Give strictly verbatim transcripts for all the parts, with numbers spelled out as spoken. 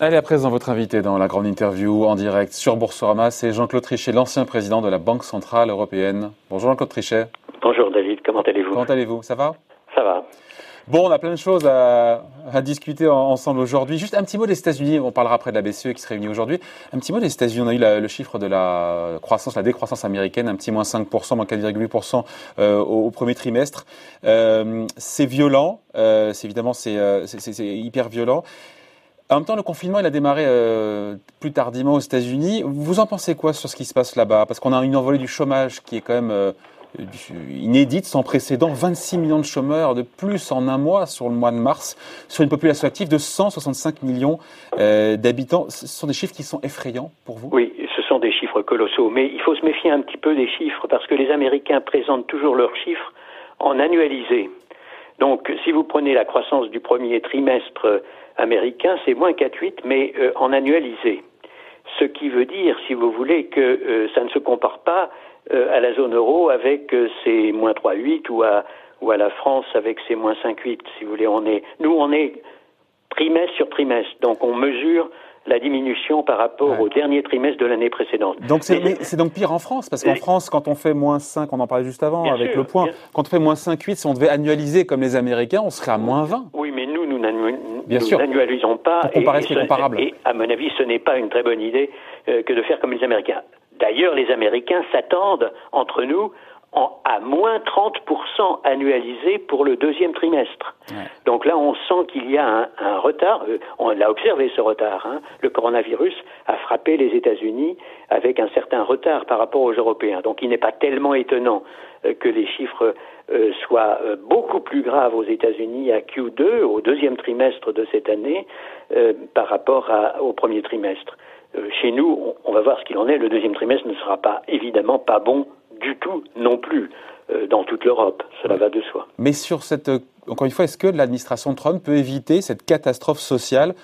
Allez, à présent, votre invité dans la grande interview en direct sur Boursorama, c'est Jean-Claude Trichet, l'ancien président de la Banque Centrale Européenne. Bonjour Jean-Claude Trichet. Bonjour David, comment allez-vous ? Comment allez-vous ? Ça va ? Ça va. Bon, on a plein de choses à, à discuter en, ensemble aujourd'hui. Juste un petit mot des États-Unis. On parlera après de la B C E qui se réunit aujourd'hui. Un petit mot des États-Unis. On a eu la, le chiffre de la croissance, la décroissance américaine, un petit moins cinq pour cent, moins quatre virgule huit pour cent euh, au, au premier trimestre. Euh, c'est violent. Euh, c'est évidemment, c'est, euh, c'est, c'est, c'est hyper violent. En même temps, le confinement, il a démarré euh, plus tardivement aux États-Unis. Vous en pensez quoi sur ce qui se passe là-bas ? Parce qu'on a une envolée du chômage qui est quand même euh, inédite, sans précédent, vingt-six millions de chômeurs de plus en un mois sur le mois de mars, sur une population active de cent soixante-cinq millions euh, d'habitants. Ce sont des chiffres qui sont effrayants pour vous ? Oui, ce sont des chiffres colossaux, mais il faut se méfier un petit peu des chiffres parce que les Américains présentent toujours leurs chiffres en annualisé. Donc, si vous prenez la croissance du premier trimestre américain, c'est moins quatre virgule huit, mais euh, en annualisé. Ce qui veut dire, si vous voulez, que euh, ça ne se compare pas euh, à la zone euro avec euh, ses moins trois virgule huit ou à, ou à la France avec ses moins cinq virgule huit. Si vous voulez, on est, nous, on est trimestre sur trimestre, donc on mesure la diminution par rapport ouais. au dernier trimestre de l'année précédente. Donc c'est, mais, c'est donc pire en France, parce qu'en mais, France, quand on fait moins cinq, on en parlait juste avant avec sûr, le point, bien. Quand on fait moins cinq virgule huit, si on devait annualiser comme les Américains, on serait à moins vingt. Oui, mais nous, nous n'annualisons pas. Et, et, ce, et à mon avis, ce n'est pas une très bonne idée euh, que de faire comme les Américains. D'ailleurs, les Américains s'attendent entre nous En, à moins trente pour cent annualisé pour le deuxième trimestre. Ouais. Donc là, on sent qu'il y a un, un retard. On l'a observé, ce retard. Hein. Le coronavirus a frappé les États-Unis avec un certain retard par rapport aux Européens. Donc il n'est pas tellement étonnant euh, que les chiffres euh, soient euh, beaucoup plus graves aux États-Unis à Q deux, au deuxième trimestre de cette année, euh, par rapport à, au premier trimestre. Euh, chez nous, on, on va voir ce qu'il en est. Le deuxième trimestre ne sera pas évidemment pas bon du tout non plus euh, dans toute l'Europe. Cela va de soi. Mais sur cette, euh, encore une fois, est-ce que l'administration Trump peut éviter cette catastrophe sociale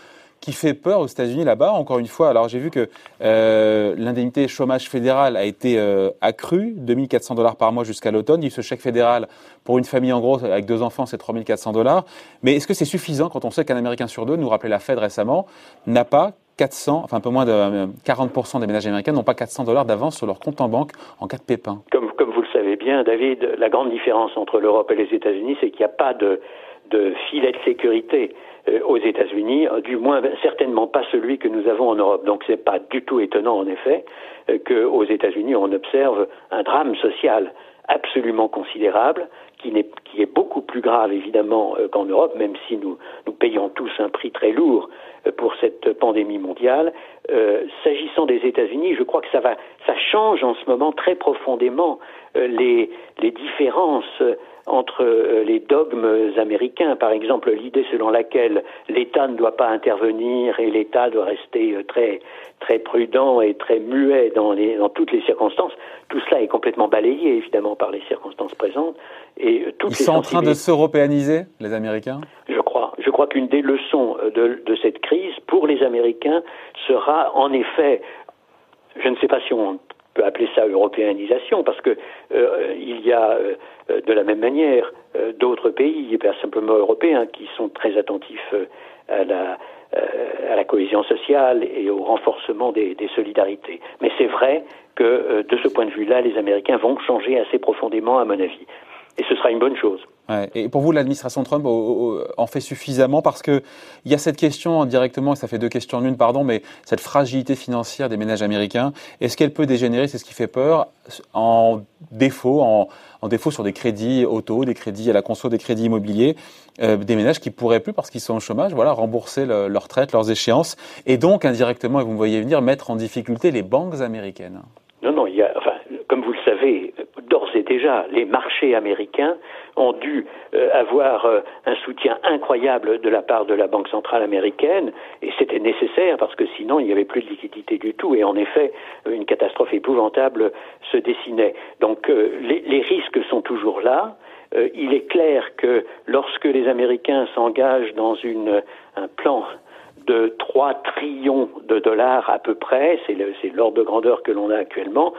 qui fait peur aux États-Unis là-bas ? Encore une fois, alors j'ai vu que euh, l'indemnité chômage fédérale a été euh, accrue, deux mille quatre cents dollars par mois jusqu'à l'automne. Il y a eu ce chèque fédéral pour une famille en gros avec deux enfants, c'est trois mille quatre cents dollars. Mais est-ce que c'est suffisant quand on sait qu'un Américain sur deux, nous rappelait la Fed récemment, n'a pas quatre cents, enfin un peu moins de euh, quarante pour cent des ménages américains n'ont pas quatre cents dollars d'avance sur leur compte en banque en cas de pépin. Comme, comme vous le savez bien, David, la grande différence entre l'Europe et les États-Unis, c'est qu'il n'y a pas de, de filet de sécurité euh, aux États-Unis, du moins certainement pas celui que nous avons en Europe. Donc c'est pas du tout étonnant, en effet, euh, qu'aux États-Unis, on observe un drame social absolument considérable, qui, n'est, qui est beaucoup plus grave évidemment euh, qu'en Europe, même si nous, nous payons tous un prix très lourd euh, pour cette pandémie mondiale. Euh, s'agissant des États-Unis, je crois que ça va, ça change en ce moment très profondément euh, les, les différences euh, entre euh, les dogmes américains. Par exemple, l'idée selon laquelle l'État ne doit pas intervenir et l'État doit rester euh, très, très prudent et très muet dans, les, dans toutes les circonstances. Tout cela est complètement balayé, évidemment, par les circonstances présentes. Et toutes Ils les sont sensibilités... en train de s'européaniser, les Américains ? Je crois. Je crois qu'une des leçons de, de cette crise, pour les Américains, sera en effet, je ne sais pas si on peut appeler ça européanisation, parce que euh, il y a... Euh, de la même manière, d'autres pays, pas simplement européens, qui sont très attentifs à la, à la cohésion sociale et au renforcement des, des solidarités. Mais c'est vrai que, de ce point de vue-là, les Américains vont changer assez profondément, à mon avis. Et ce sera une bonne chose. Ouais. Et pour vous, l'administration Trump en fait suffisamment parce que il y a cette question directement, et ça fait deux questions en une, pardon, mais cette fragilité financière des ménages américains, est-ce qu'elle peut dégénérer, c'est ce qui fait peur, en défaut, en, en défaut sur des crédits auto, des crédits à la conso, des crédits immobiliers, euh, des ménages qui pourraient plus parce qu'ils sont au chômage, voilà, rembourser le, leur traite, leurs échéances, et donc indirectement, et vous me voyez venir, mettre en difficulté les banques américaines. Non, non, il y a, enfin, comme vous le savez, d'ores et déjà, les marchés américains ont dû euh, avoir euh, un soutien incroyable de la part de la Banque centrale américaine, et c'était nécessaire parce que sinon il n'y avait plus de liquidité du tout, et en effet, une catastrophe épouvantable se dessinait. Donc euh, les, les risques sont toujours là. Euh, il est clair que lorsque les Américains s'engagent dans une, un plan de trois trillions de dollars à peu près, c'est, le, c'est l'ordre de grandeur que l'on a actuellement,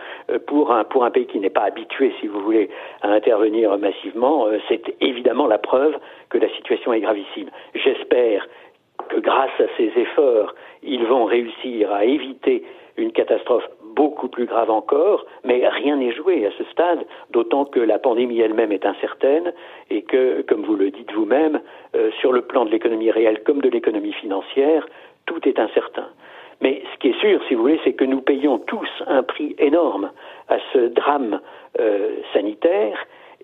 pour un, pour un pays qui n'est pas habitué, si vous voulez, à intervenir massivement, c'est évidemment la preuve que la situation est gravissime. J'espère que grâce à ces efforts, ils vont réussir à éviter une catastrophe beaucoup plus grave encore, mais rien n'est joué à ce stade, d'autant que la pandémie elle-même est incertaine et que, comme vous le dites vous-même, euh, sur le plan de l'économie réelle comme de l'économie financière, tout est incertain. Mais ce qui est sûr, si vous voulez, c'est que nous payons tous un prix énorme à ce drame euh, sanitaire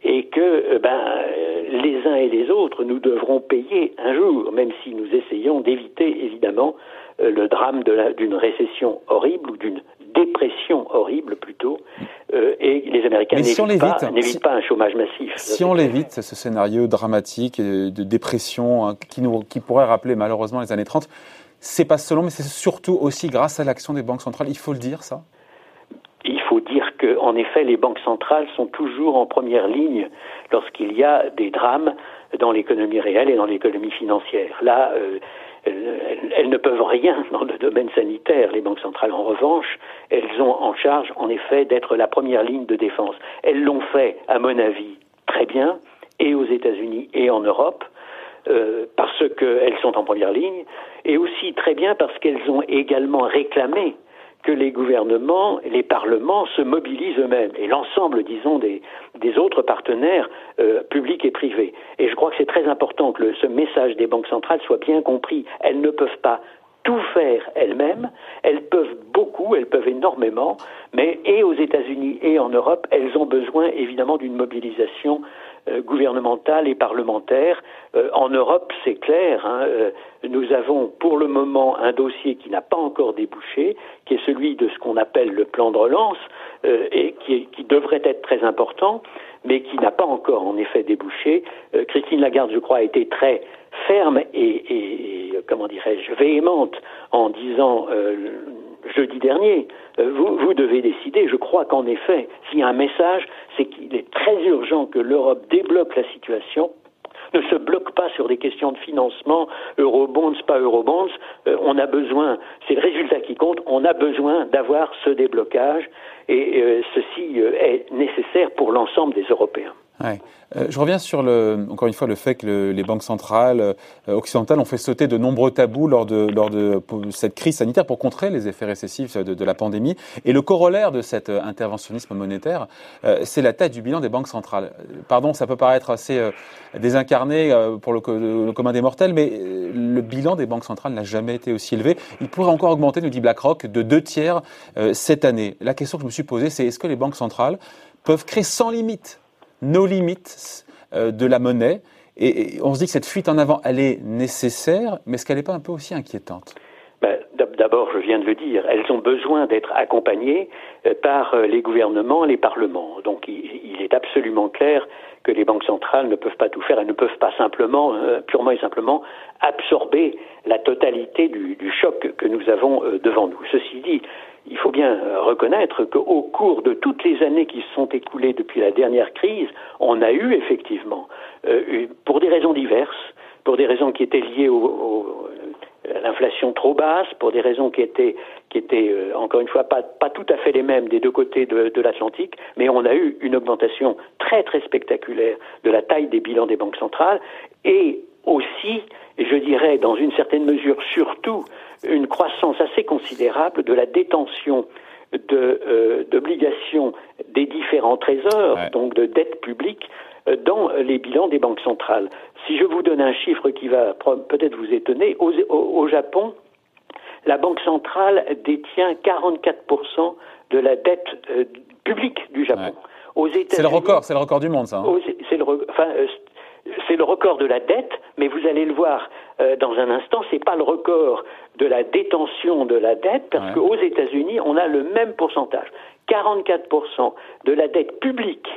et que ben, les uns et les autres, nous devrons payer un jour, même si nous essayons d'éviter, évidemment, le drame de la, d'une récession horrible ou d'une dépression horrible plutôt. Euh, et les Américains Mais n'évitent, si on l'évite, pas, n'évitent si, pas un chômage massif. Si on l'évite, ce scénario dramatique de dépression hein, qui, nous, qui pourrait rappeler malheureusement les années trente, c'est pas seulement, mais c'est surtout aussi grâce à l'action des banques centrales. Il faut le dire, ça ? Il faut dire qu'en effet, les banques centrales sont toujours en première ligne lorsqu'il y a des drames dans l'économie réelle et dans l'économie financière. Là, euh, elles, elles ne peuvent rien dans le domaine sanitaire. Les banques centrales, en revanche, elles ont en charge, en effet, d'être la première ligne de défense. Elles l'ont fait, à mon avis, très bien, et aux États-Unis et en Europe. Euh, parce qu'elles sont en première ligne, et aussi très bien parce qu'elles ont également réclamé que les gouvernements, les parlements se mobilisent eux-mêmes, et l'ensemble, disons, des, des autres partenaires euh, publics et privés. Et je crois que c'est très important que le, ce message des banques centrales soit bien compris. Elles ne peuvent pas tout faire elles-mêmes, elles peuvent beaucoup, elles peuvent énormément, mais et aux États-Unis et en Europe, elles ont besoin évidemment d'une mobilisation euh, gouvernementale et parlementaire. Euh, en Europe, c'est clair, hein, euh, nous avons pour le moment un dossier qui n'a pas encore débouché, qui est celui de ce qu'on appelle le plan de relance, euh, et qui, est, qui devrait être très important, mais qui n'a pas encore en effet débouché. Euh, Christine Lagarde, je crois, a été très ferme et, et, et comment dirais-je, véhémente en disant euh, jeudi dernier, euh, vous, vous devez décider. Je crois qu'en effet, s'il y a un message, c'est qu'il est très urgent que l'Europe débloque la situation, ne se bloque pas sur des questions de financement, eurobonds, pas eurobonds. Euh, on a besoin, c'est le résultat qui compte, on a besoin d'avoir ce déblocage et euh, ceci euh, est nécessaire pour l'ensemble des Européens. Ouais. Euh, je reviens sur, le, encore une fois, le fait que le, les banques centrales euh, occidentales ont fait sauter de nombreux tabous lors de, lors de cette crise sanitaire pour contrer les effets récessifs de, de la pandémie. Et le corollaire de cet interventionnisme monétaire, euh, c'est la taille du bilan des banques centrales. Pardon, ça peut paraître assez euh, désincarné euh, pour le, le, le commun des mortels, mais euh, le bilan des banques centrales n'a jamais été aussi élevé. Il pourrait encore augmenter, nous dit BlackRock, de deux tiers euh, cette année. La question que je me suis posée, c'est est-ce que les banques centrales peuvent créer sans limite nos limites euh, de la monnaie, et, et on se dit que cette fuite en avant, elle est nécessaire, mais est-ce qu'elle n'est pas un peu aussi inquiétante ? Ben, d'abord, je viens de le dire, elles ont besoin d'être accompagnées euh, par euh, les gouvernements, les parlements. Donc, il, il est absolument clair que les banques centrales ne peuvent pas tout faire, elles ne peuvent pas simplement, euh, purement et simplement, absorber la totalité du, du choc que nous avons euh, devant nous. Ceci dit, il faut bien reconnaître qu'au cours de toutes les années qui se sont écoulées depuis la dernière crise, on a eu effectivement, euh, pour des raisons diverses, pour des raisons qui étaient liées au, au, à l'inflation trop basse, pour des raisons qui étaient, qui étaient euh, encore une fois, pas, pas tout à fait les mêmes des deux côtés de, de l'Atlantique, mais on a eu une augmentation très très spectaculaire de la taille des bilans des banques centrales et aussi, je dirais, dans une certaine mesure surtout, une croissance assez considérable de la détention de, euh, d'obligations des différents trésors, ouais. donc de dettes publiques, euh, dans les bilans des banques centrales. Si je vous donne un chiffre qui va peut-être vous étonner, au, au Japon, la Banque centrale détient quarante-quatre pour cent de la dette euh, publique du Japon. Ouais. Aux États-Unis, c'est le record, c'est le record du monde, ça. Hein. Aux, c'est le record. Enfin, euh, c'est le record de la dette, mais vous allez le voir euh, dans un instant, c'est pas le record de la détention de la dette, parce ouais. qu'aux États-Unis, on a le même pourcentage. quarante-quatre pour cent de la dette publique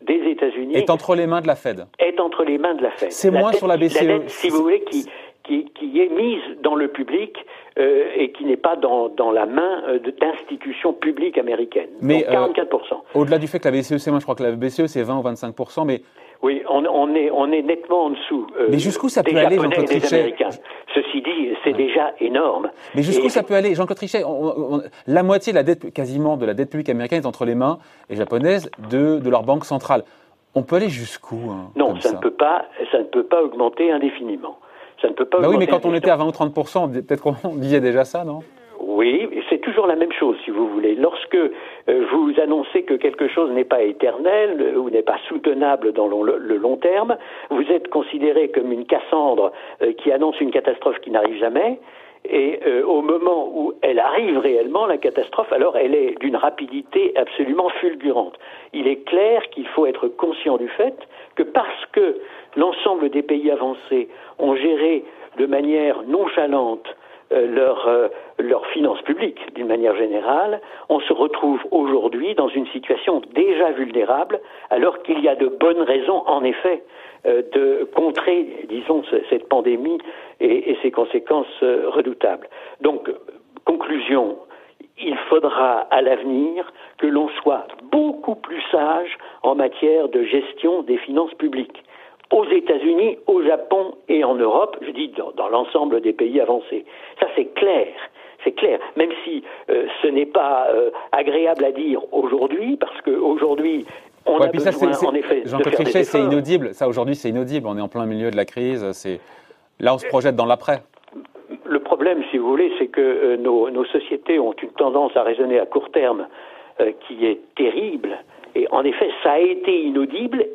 des États-Unis est entre les mains de la Fed. Est entre les mains de la Fed. C'est la moins dette, sur la B C E. La dette, si vous voulez, qui, qui, qui est mise dans le public euh, et qui n'est pas dans, dans la main euh, d'institutions publiques américaines. Mais donc, quarante-quatre pour cent. Euh, au-delà du fait que la B C E, c'est moins, je crois que la B C E, c'est vingt ou vingt-cinq pour cent, mais... Oui, on, on, est, on est nettement en dessous euh, mais jusqu'où ça des peut Japonais aller, Jean-Claude et des Trichet. Américains. Ceci dit, c'est ouais. déjà énorme. Mais jusqu'où et... ça peut aller, Jean-Claude Trichet, on, on, la moitié de la dette, quasiment de la dette publique américaine est entre les mains et japonaises de, de leur banque centrale. On peut aller jusqu'où hein, Non, ça, ça ne peut pas, ça ne peut pas augmenter indéfiniment. Ça ne peut pas. Bah oui, mais quand on était à vingt ou trente pour cent, peut-être qu'on disait déjà ça, non ? Oui, c'est toujours la même chose, si vous voulez. Lorsque vous annoncez que quelque chose n'est pas éternel ou n'est pas soutenable dans le long terme, vous êtes considéré comme une Cassandre qui annonce une catastrophe qui n'arrive jamais. Et euh, au moment où elle arrive réellement, la catastrophe, alors elle est d'une rapidité absolument fulgurante. Il est clair qu'il faut être conscient du fait que parce que l'ensemble des pays avancés ont géré de manière nonchalante euh, leurs euh, leur finances publiques d'une manière générale, on se retrouve aujourd'hui dans une situation déjà vulnérable, alors qu'il y a de bonnes raisons, en effet, euh, de contrer, disons, cette pandémie et ses conséquences redoutables. Donc, conclusion, il faudra à l'avenir que l'on soit beaucoup plus sage en matière de gestion des finances publiques, aux États-Unis, au Japon et en Europe, je dis dans, dans l'ensemble des pays avancés. Ça, c'est clair. C'est clair, même si euh, ce n'est pas euh, agréable à dire aujourd'hui, parce qu'aujourd'hui, on ouais, a besoin, ça, c'est, en effet, Jean-Claude de faire Trichet, des efforts. C'est inaudible. Ça, aujourd'hui, c'est inaudible. On est en plein milieu de la crise. C'est... Là, on se projette dans l'après. Le problème, si vous voulez, c'est que euh, nos, nos sociétés ont une tendance à raisonner à court terme euh, qui est terrible. Et en effet, ça a été inaudible,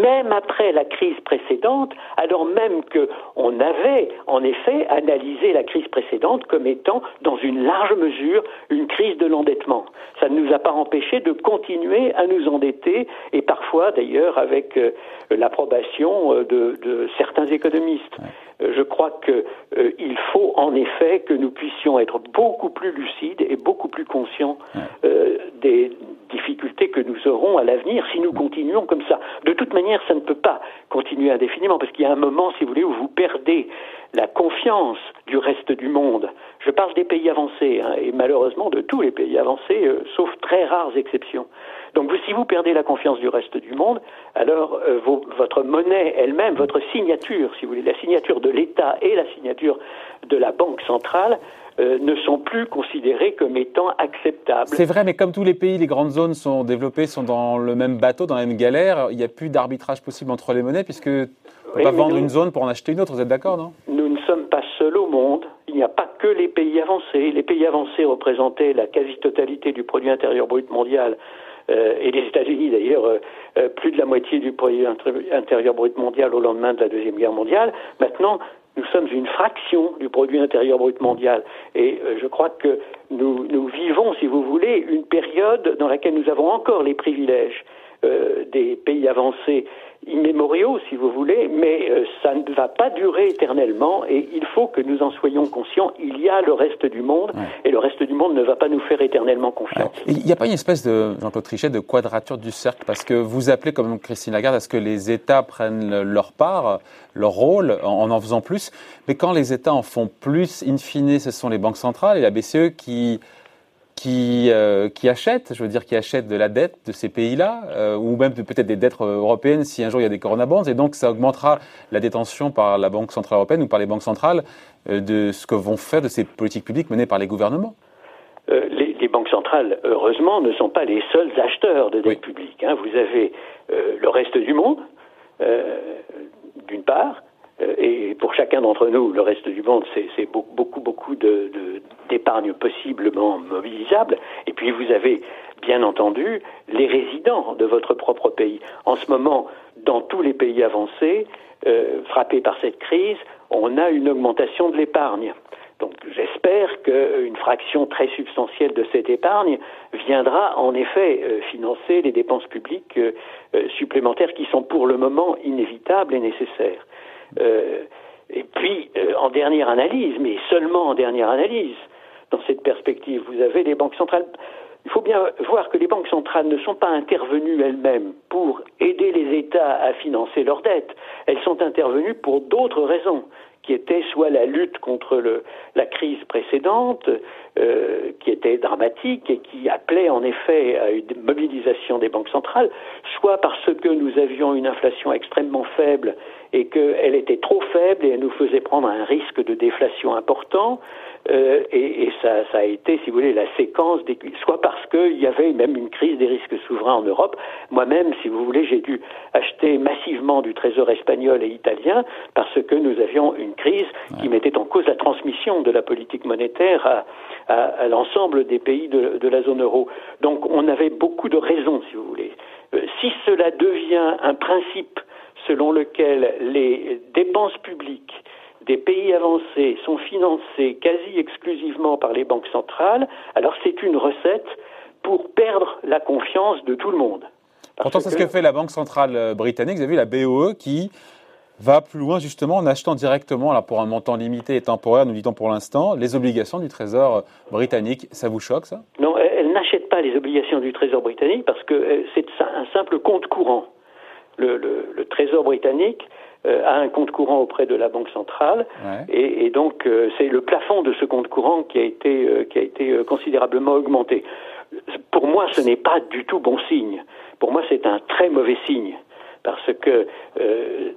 même après la crise précédente, alors même qu'on avait, en effet, analysé la crise précédente comme étant, dans une large mesure, une crise de l'endettement. Ça ne nous a pas empêché de continuer à nous endetter, et parfois, d'ailleurs, avec euh, l'approbation euh, de, de certains économistes. Euh, je crois que euh, il faut, en effet, que nous puissions être beaucoup plus lucides et beaucoup plus conscients euh, des difficultés que nous aurons à l'avenir si nous continuons comme ça. De toute manière, ça ne peut pas continuer indéfiniment, parce qu'il y a un moment, si vous voulez, où vous perdez la confiance du reste du monde. Je parle des pays avancés, hein, et malheureusement de tous les pays avancés, euh, sauf très rares exceptions. Donc vous, si vous perdez la confiance du reste du monde, alors euh, vos, votre monnaie elle-même, votre signature, si vous voulez, la signature de l'État et la signature de la Banque centrale, Euh, ne sont plus considérés comme étant acceptables. C'est vrai, mais comme tous les pays, les grandes zones sont développées, sont dans le même bateau, dans la même galère. Il n'y a plus d'arbitrage possible entre les monnaies, puisque on va vendre nous, une zone pour en acheter une autre. Vous êtes d'accord, non ? Nous ne sommes pas seuls au monde. Il n'y a pas que les pays avancés. Les pays avancés représentaient la quasi-totalité du produit intérieur brut mondial. Euh, et les États-Unis, d'ailleurs, euh, euh, plus de la moitié du produit intérieur brut mondial au lendemain de la Deuxième Guerre mondiale. Maintenant, nous sommes une fraction du produit intérieur brut mondial. Et euh, je crois que nous, nous vivons, si vous voulez, une période dans laquelle nous avons encore les privilèges euh, des pays avancés immémoriaux, si vous voulez, mais euh, ça ne va pas durer éternellement et il faut que nous en soyons conscients. Il y a le reste du monde ouais. et le reste du monde ne va pas nous faire éternellement confiance. Ouais. Il n'y a pas une espèce de, Jean-Claude Trichet, de quadrature du cercle, parce que vous appelez, comme Christine Lagarde, à ce que les États prennent leur part, leur rôle, en en faisant plus. Mais quand les États en font plus, in fine, ce sont les banques centrales et la B C E qui... qui euh, qui achètent, je veux dire, qui achètent de la dette de ces pays-là, euh, ou même de, peut-être des dettes européennes si un jour il y a des coronabonds, et donc ça augmentera la détention par la Banque Centrale Européenne ou par les banques centrales euh, de ce que vont faire de ces politiques publiques menées par les gouvernements. Euh, les, les banques centrales, heureusement, ne sont pas les seuls acheteurs de dettes oui. publiques. Hein. Vous avez euh, le reste du monde, euh, d'une part, et pour chacun d'entre nous, le reste du monde, c'est, c'est beaucoup, beaucoup de, de, d'épargne possiblement mobilisable. Et puis vous avez, bien entendu, les résidents de votre propre pays. En ce moment, dans tous les pays avancés, euh, frappés par cette crise, on a une augmentation de l'épargne. Donc j'espère qu'une fraction très substantielle de cette épargne viendra en effet euh, financer les dépenses publiques euh, euh, supplémentaires qui sont pour le moment inévitables et nécessaires. Euh, et puis, euh, en dernière analyse, mais seulement en dernière analyse, dans cette perspective, vous avez les banques centrales. Il faut bien voir que les banques centrales ne sont pas intervenues elles-mêmes pour aider les États à financer leurs dettes. Elles sont intervenues pour d'autres raisons, qui étaient soit la lutte contre le, la crise précédente, euh, qui était dramatique et qui appelait en effet à une mobilisation des banques centrales, soit parce que nous avions une inflation extrêmement faible et qu'elle était trop faible et elle nous faisait prendre un risque de déflation important, Euh, et et ça, ça a été, si vous voulez, la séquence des, soit parce qu'il y avait même une crise des risques souverains en Europe. Moi-même, si vous voulez, j'ai dû acheter massivement du trésor espagnol et italien parce que nous avions une crise qui mettait en cause la transmission de la politique monétaire à, à, à l'ensemble des pays de, de la zone euro. Donc on avait beaucoup de raisons, si vous voulez. Euh, si cela devient un principe selon lequel les dépenses publiques des pays avancés sont financés quasi exclusivement par les banques centrales, alors c'est une recette pour perdre la confiance de tout le monde. Parce Pourtant, c'est que... ce que fait la Banque centrale britannique, vous avez vu la B O E qui va plus loin justement en achetant directement, là, pour un montant limité et temporaire, nous dit-on pour l'instant, les obligations du Trésor britannique. Ça vous choque, ça ? Non, elle n'achète pas les obligations du Trésor britannique parce que c'est un simple compte courant. Le, le, le Trésor britannique à un compte courant auprès de la Banque centrale, ouais. et, et donc euh, c'est le plafond de ce compte courant qui a été, euh, qui a été euh, considérablement augmenté. Pour moi, ce n'est pas du tout bon signe. Pour moi, c'est un très mauvais signe, parce que euh,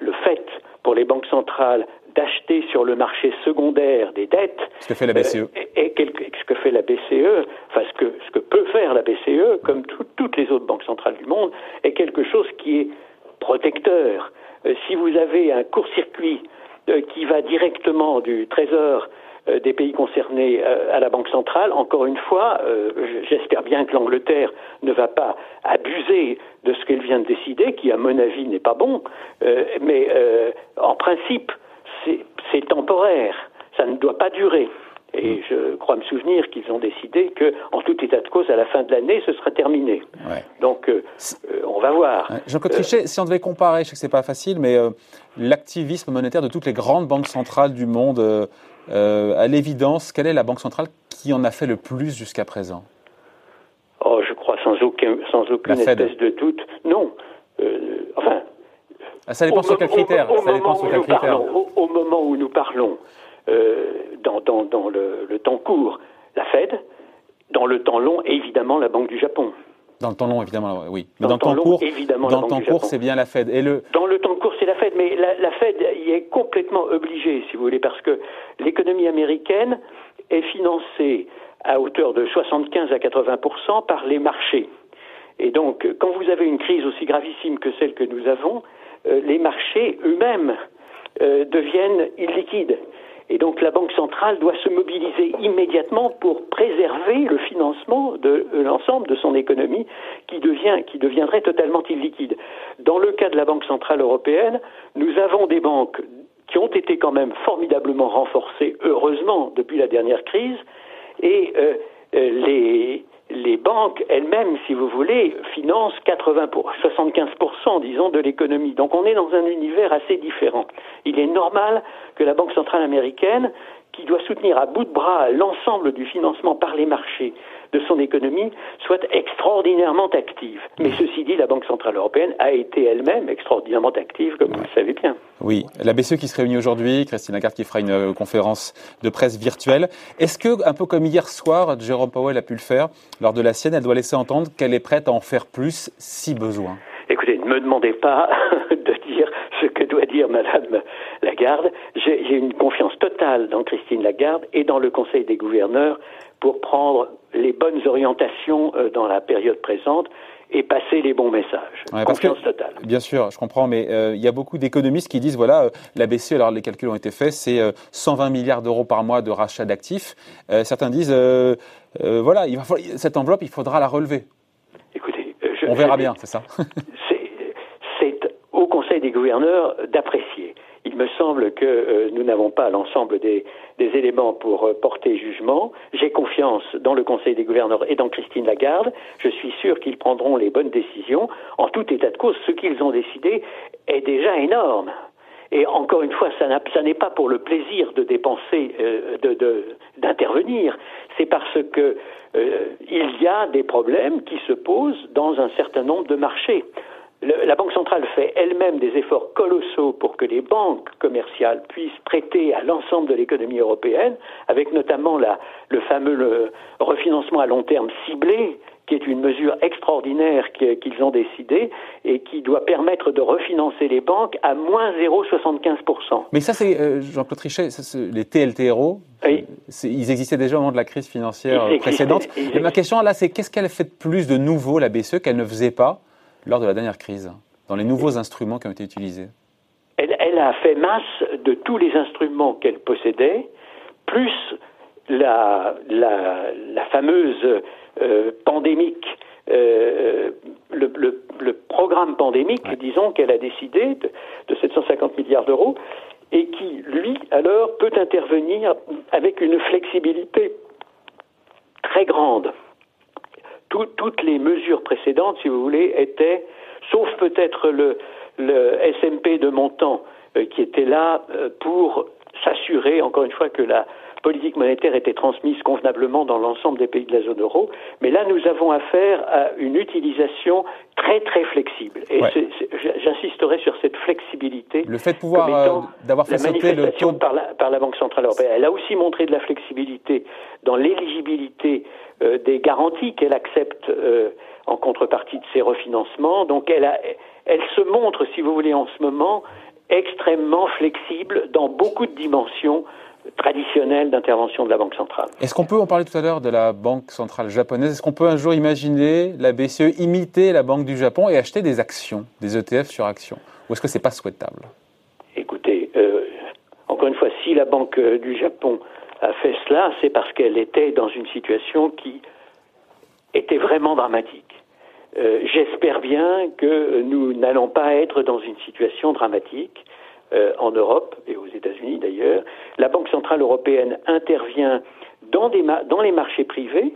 le fait pour les banques centrales d'acheter sur le marché secondaire des dettes, ce que fait la B C E, euh, et, et, et ce que fait la B C E, enfin ce que, ce que peut faire la B C E, comme tout, toutes les autres banques centrales du monde, est quelque chose qui est protecteur. Si vous avez un court-circuit qui va directement du trésor des pays concernés à la Banque centrale, encore une fois, j'espère bien que l'Angleterre ne va pas abuser de ce qu'elle vient de décider, qui à mon avis n'est pas bon, mais en principe, c'est, c'est temporaire, ça ne doit pas durer. Et je crois me souvenir qu'ils ont décidé qu'en tout état de cause, à la fin de l'année, ce sera terminé. Ouais. Donc, euh, euh, on va voir. Ouais. Jean-Claude Trichet, euh, si on devait comparer, je sais que ce n'est pas facile, mais euh, l'activisme monétaire de toutes les grandes banques centrales du monde, euh, euh, à l'évidence, quelle est la banque centrale qui en a fait le plus jusqu'à présent ? Oh, je crois sans, aucun, sans aucune espèce de doute. Non. Euh, enfin... Ça dépend sur quel critère. Au moment où nous parlons... Euh, dans, dans, dans le, le temps court, la Fed, dans le temps long, évidemment, la Banque du Japon. Dans le temps long, évidemment, oui. Mais dans, dans le temps court, évidemment, dans le temps court, c'est bien la Fed. Et le... Dans le temps court, c'est la Fed, mais la, la Fed y est complètement obligée, si vous voulez, parce que l'économie américaine est financée à hauteur de soixante-quinze à quatre-vingts pour cent par les marchés. Et donc, quand vous avez une crise aussi gravissime que celle que nous avons, euh, les marchés eux-mêmes euh, deviennent illiquides. Et donc la Banque centrale doit se mobiliser immédiatement pour préserver le financement de l'ensemble de son économie qui devient, qui deviendrait totalement illiquide. Dans le cas de la Banque centrale européenne, nous avons des banques qui ont été quand même formidablement renforcées, heureusement, depuis la dernière crise, et euh, les, les banques elles-mêmes, si vous voulez, financent quatre-vingts pour soixante-quinze pour cent, disons, de l'économie. Donc on est dans un univers assez différent. Il est normal que la Banque centrale américaine, qui doit soutenir à bout de bras l'ensemble du financement par les marchés de son économie, soit extraordinairement active. Mais ceci dit, la Banque centrale européenne a été elle-même extraordinairement active, comme vous le savez bien. Oui, la B C E qui se réunit aujourd'hui, Christine Lagarde qui fera une euh, conférence de presse virtuelle. Est-ce que, un peu comme hier soir, Jérôme Powell a pu le faire, lors de la sienne, elle doit laisser entendre qu'elle est prête à en faire plus si besoin ? Écoutez, ne me demandez pas de dire ce que doit dire Madame Lagarde. J'ai, j'ai une confiance totale dans Christine Lagarde et dans le Conseil des gouverneurs pour prendre les bonnes orientations dans la période présente et passer les bons messages. Ouais, confiance que, totale. Bien sûr, je comprends, mais il euh, y a beaucoup d'économistes qui disent, voilà, euh, la B C E, alors les calculs ont été faits, c'est euh, cent vingt milliards d'euros par mois de rachat d'actifs. Euh, certains disent, euh, euh, voilà, il va falloir, cette enveloppe, il faudra la relever. Écoutez, je, on verra je, bien, c'est ça. c'est, c'est au Conseil des gouverneurs d'apprécier. Il me semble que euh, nous n'avons pas l'ensemble des, des éléments pour euh, porter jugement. J'ai confiance dans le Conseil des gouverneurs et dans Christine Lagarde. Je suis sûr qu'ils prendront les bonnes décisions. En tout état de cause, ce qu'ils ont décidé est déjà énorme. Et encore une fois, ça, n'a, ça n'est pas pour le plaisir de dépenser, euh, de, de, d'intervenir. C'est parce que euh, il y a des problèmes qui se posent dans un certain nombre de marchés. La Banque centrale fait elle-même des efforts colossaux pour que les banques commerciales puissent prêter à l'ensemble de l'économie européenne, avec notamment la, le fameux le refinancement à long terme ciblé, qui est une mesure extraordinaire qu'ils ont décidée et qui doit permettre de refinancer les banques à moins zéro virgule soixante-quinze pour cent. Mais ça, c'est, euh, Jean-Claude Trichet, ça, c'est les T L T R O, oui. ils existaient déjà au moment de la crise financière ils précédente. Mais ma question là, c'est qu'est-ce qu'elle fait de plus de nouveau, la B C E, qu'elle ne faisait pas lors de la dernière crise, dans les nouveaux instruments qui ont été utilisés? Elle, elle a fait masse de tous les instruments qu'elle possédait, plus la, la, la fameuse euh, pandémique, euh, le, le, le programme pandémique, ouais. disons, qu'elle a décidé de, de sept cent cinquante milliards d'euros, et qui, lui, alors, peut intervenir avec une flexibilité très grande. Tout, toutes les mesures précédentes, si vous voulez, étaient, sauf peut-être le, le S M P de montant, euh, qui était là euh, pour s'assurer, encore une fois, que la politique monétaire était transmise convenablement dans l'ensemble des pays de la zone euro. Mais là, nous avons affaire à une utilisation très, très flexible. Et ouais. c'est, c'est, j'insisterai sur cette flexibilité. Le fait de pouvoir, euh, d'avoir fait sauter le taux par la, par la Banque Centrale Européenne. Elle a aussi montré de la flexibilité dans l'éligibilité euh, des garanties qu'elle accepte euh, en contrepartie de ses refinancements. Donc, elle a, elle se montre, si vous voulez, en ce moment, extrêmement flexible dans beaucoup de dimensions traditionnelle d'intervention de la Banque centrale. Est-ce qu'on peut, on parlait tout à l'heure de la Banque centrale japonaise, est-ce qu'on peut un jour imaginer la B C E imiter la Banque du Japon et acheter des actions, des E T F sur actions? Ou est-ce que ce n'est pas souhaitable? Écoutez, euh, encore une fois, si la Banque du Japon a fait cela, c'est parce qu'elle était dans une situation qui était vraiment dramatique. Euh, j'espère bien que nous n'allons pas être dans une situation dramatique. Euh, en Europe et aux États-Unis d'ailleurs, la Banque centrale européenne intervient dans, des ma- dans les marchés privés.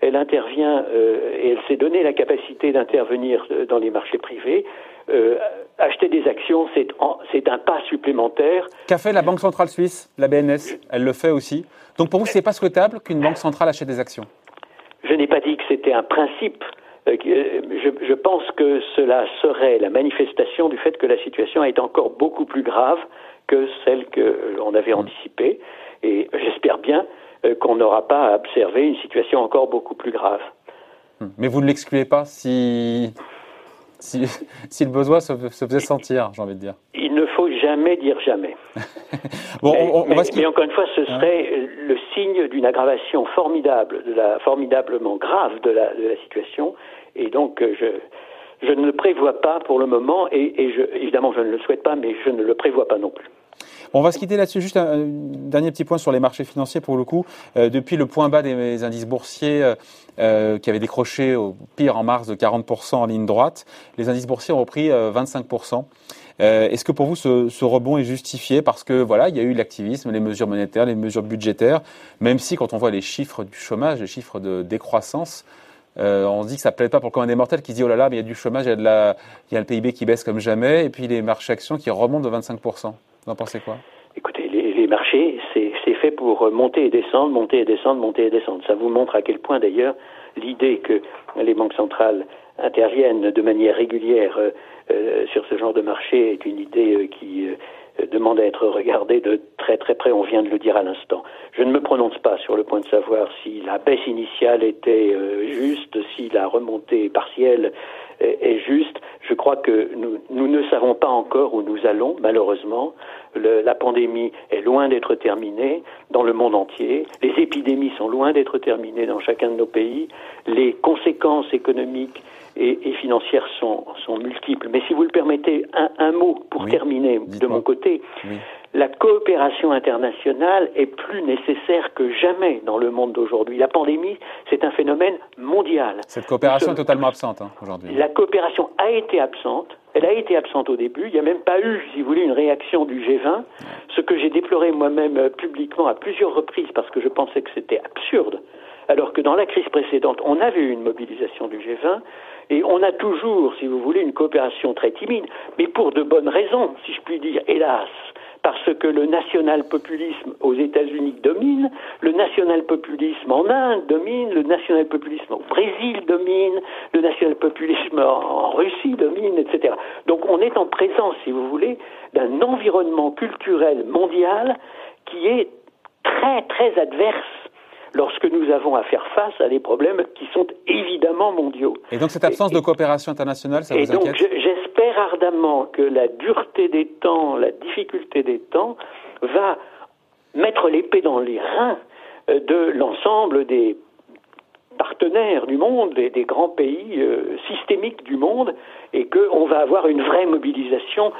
Elle intervient euh, et elle s'est donné la capacité d'intervenir euh, dans les marchés privés. Euh, acheter des actions, c'est, en, c'est un pas supplémentaire. Qu'a fait la Banque centrale suisse, la B N S? Elle le fait aussi. Donc pour vous, c'est pas souhaitable qu'une banque centrale achète des actions? Je n'ai pas dit que c'était un principe. Euh, je, je pense que cela serait la manifestation du fait que la situation est encore beaucoup plus grave que celle que euh, on avait anticipée. Et j'espère bien euh, qu'on n'aura pas à observer une situation encore beaucoup plus grave. Mais vous ne l'excluez pas si, si, si le besoin se, se faisait sentir, j'ai envie de dire. Il ne faut jamais dire jamais. bon, mais, on, on mais, va mais encore une fois, ce serait hein le signe d'une aggravation formidable, de la, formidablement grave de la, de la situation. Et donc, je, je ne le prévois pas pour le moment. Et, et je, évidemment, je ne le souhaite pas, mais je ne le prévois pas non plus. On va se quitter là-dessus. Juste un, un dernier petit point sur les marchés financiers, pour le coup. Euh, depuis le point bas des, des indices boursiers, euh, qui avait décroché au pire en mars de quarante pour cent en ligne droite, les indices boursiers ont repris euh, vingt-cinq pour cent. Euh, est-ce que pour vous, ce, ce rebond est justifié parce que voilà, il y a eu l'activisme, les mesures monétaires, les mesures budgétaires, même si quand on voit les chiffres du chômage, les chiffres de décroissance, euh, on se dit que ça ne plaît pas pour le commun des mortels qui se dit oh là là, mais il y a du chômage, il y a, de la, il y a le P I B qui baisse comme jamais, et puis les marchés actions qui remontent de vingt-cinq pour cent. Vous en pensez quoi? Écoutez, les, les marchés, c'est, c'est fait pour monter et descendre, monter et descendre, monter et descendre. Ça vous montre à quel point d'ailleurs l'idée que les banques centrales interviennent de manière régulière euh, euh, sur ce genre de marché est une idée euh, qui euh, demande à être regardée de très très près, on vient de le dire à l'instant. Je ne me prononce pas sur le point de savoir si la baisse initiale était euh, juste, si la remontée partielle euh, est juste. Je crois que nous, nous ne savons pas encore où nous allons, malheureusement. Le, la pandémie est loin d'être terminée dans le monde entier. Les épidémies sont loin d'être terminées dans chacun de nos pays. Les conséquences économiques et, et financières sont, sont multiples. Mais si vous le permettez, un, un mot pour oui, terminer de mon côté. Oui. La coopération internationale est plus nécessaire que jamais dans le monde d'aujourd'hui. La pandémie, c'est un phénomène mondial. Cette coopération Ce, est totalement absente hein, aujourd'hui. La coopération a été absente. Elle a été absente au début. Il n'y a même pas eu, si vous voulez, une réaction du G vingt. Ce que j'ai déploré moi-même publiquement à plusieurs reprises parce que je pensais que c'était absurde. Alors que dans la crise précédente, on avait eu une mobilisation du G vingt et on a toujours, si vous voulez, une coopération très timide, mais pour de bonnes raisons, si je puis dire, hélas, parce que le national-populisme aux États-Unis domine, le national-populisme en Inde domine, le national-populisme au Brésil domine, le national-populisme en Russie domine, et cetera. Donc on est en présence, si vous voulez, d'un environnement culturel mondial qui est très, très adverse lorsque nous avons à faire face à des problèmes qui sont évidemment mondiaux. Et donc cette absence et, de coopération internationale, ça vous inquiète? Et donc je, j'espère ardemment que la dureté des temps, la difficulté des temps, va mettre l'épée dans les reins de l'ensemble des partenaires du monde, des, des grands pays euh, systémiques du monde, et qu'on va avoir une vraie mobilisation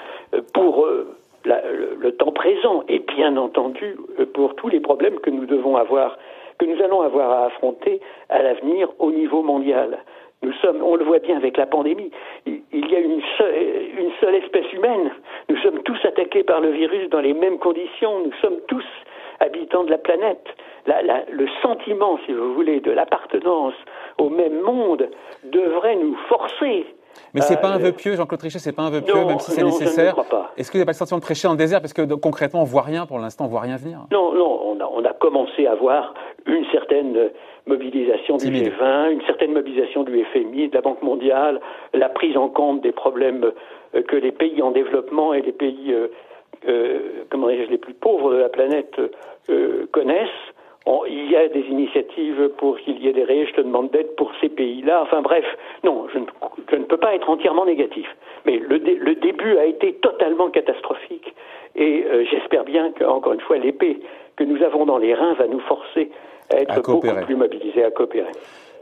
pour euh, la, le, le temps présent, et bien entendu pour tous les problèmes que nous devons avoir, que nous allons avoir à affronter à l'avenir au niveau mondial. Nous sommes, on le voit bien avec la pandémie, il y a une seule, une seule espèce humaine. Nous sommes tous attaqués par le virus dans les mêmes conditions. Nous sommes tous habitants de la planète. La, la, le sentiment, si vous voulez, de l'appartenance au même monde devrait nous forcer. Mais c'est euh, pas un vœu pieux, Jean-Claude Trichet, c'est pas un vœu pieux, non, même si c'est non, nécessaire. Est-ce que vous n'avez pas le sentiment de prêcher dans le désert, parce que donc, concrètement, on voit rien pour l'instant, on voit rien venir. Non, non, on a, on a commencé à voir une certaine mobilisation du G vingt, une certaine mobilisation du F M I, de la Banque mondiale, la prise en compte des problèmes que les pays en développement et les pays euh, euh, comment dirais-je, les plus pauvres de la planète euh, connaissent. On, il y a des initiatives pour qu'il y ait des rééchelonnements de dette pour ces pays-là. Enfin bref, non, je ne, je ne peux pas être entièrement négatif. Mais le, dé, le début a été totalement catastrophique. Et euh, j'espère bien qu'encore une fois, l'épée que nous avons dans les reins va nous forcer à être à beaucoup plus mobilisés, à coopérer.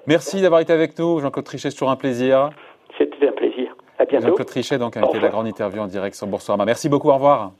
Merci d'avoir été avec nous, Jean-Claude Trichet, c'est toujours un plaisir. C'était un plaisir. À bientôt. Jean-Claude Trichet, donc, a été la grande interview en direct sur Boursorama. Merci beaucoup, au revoir.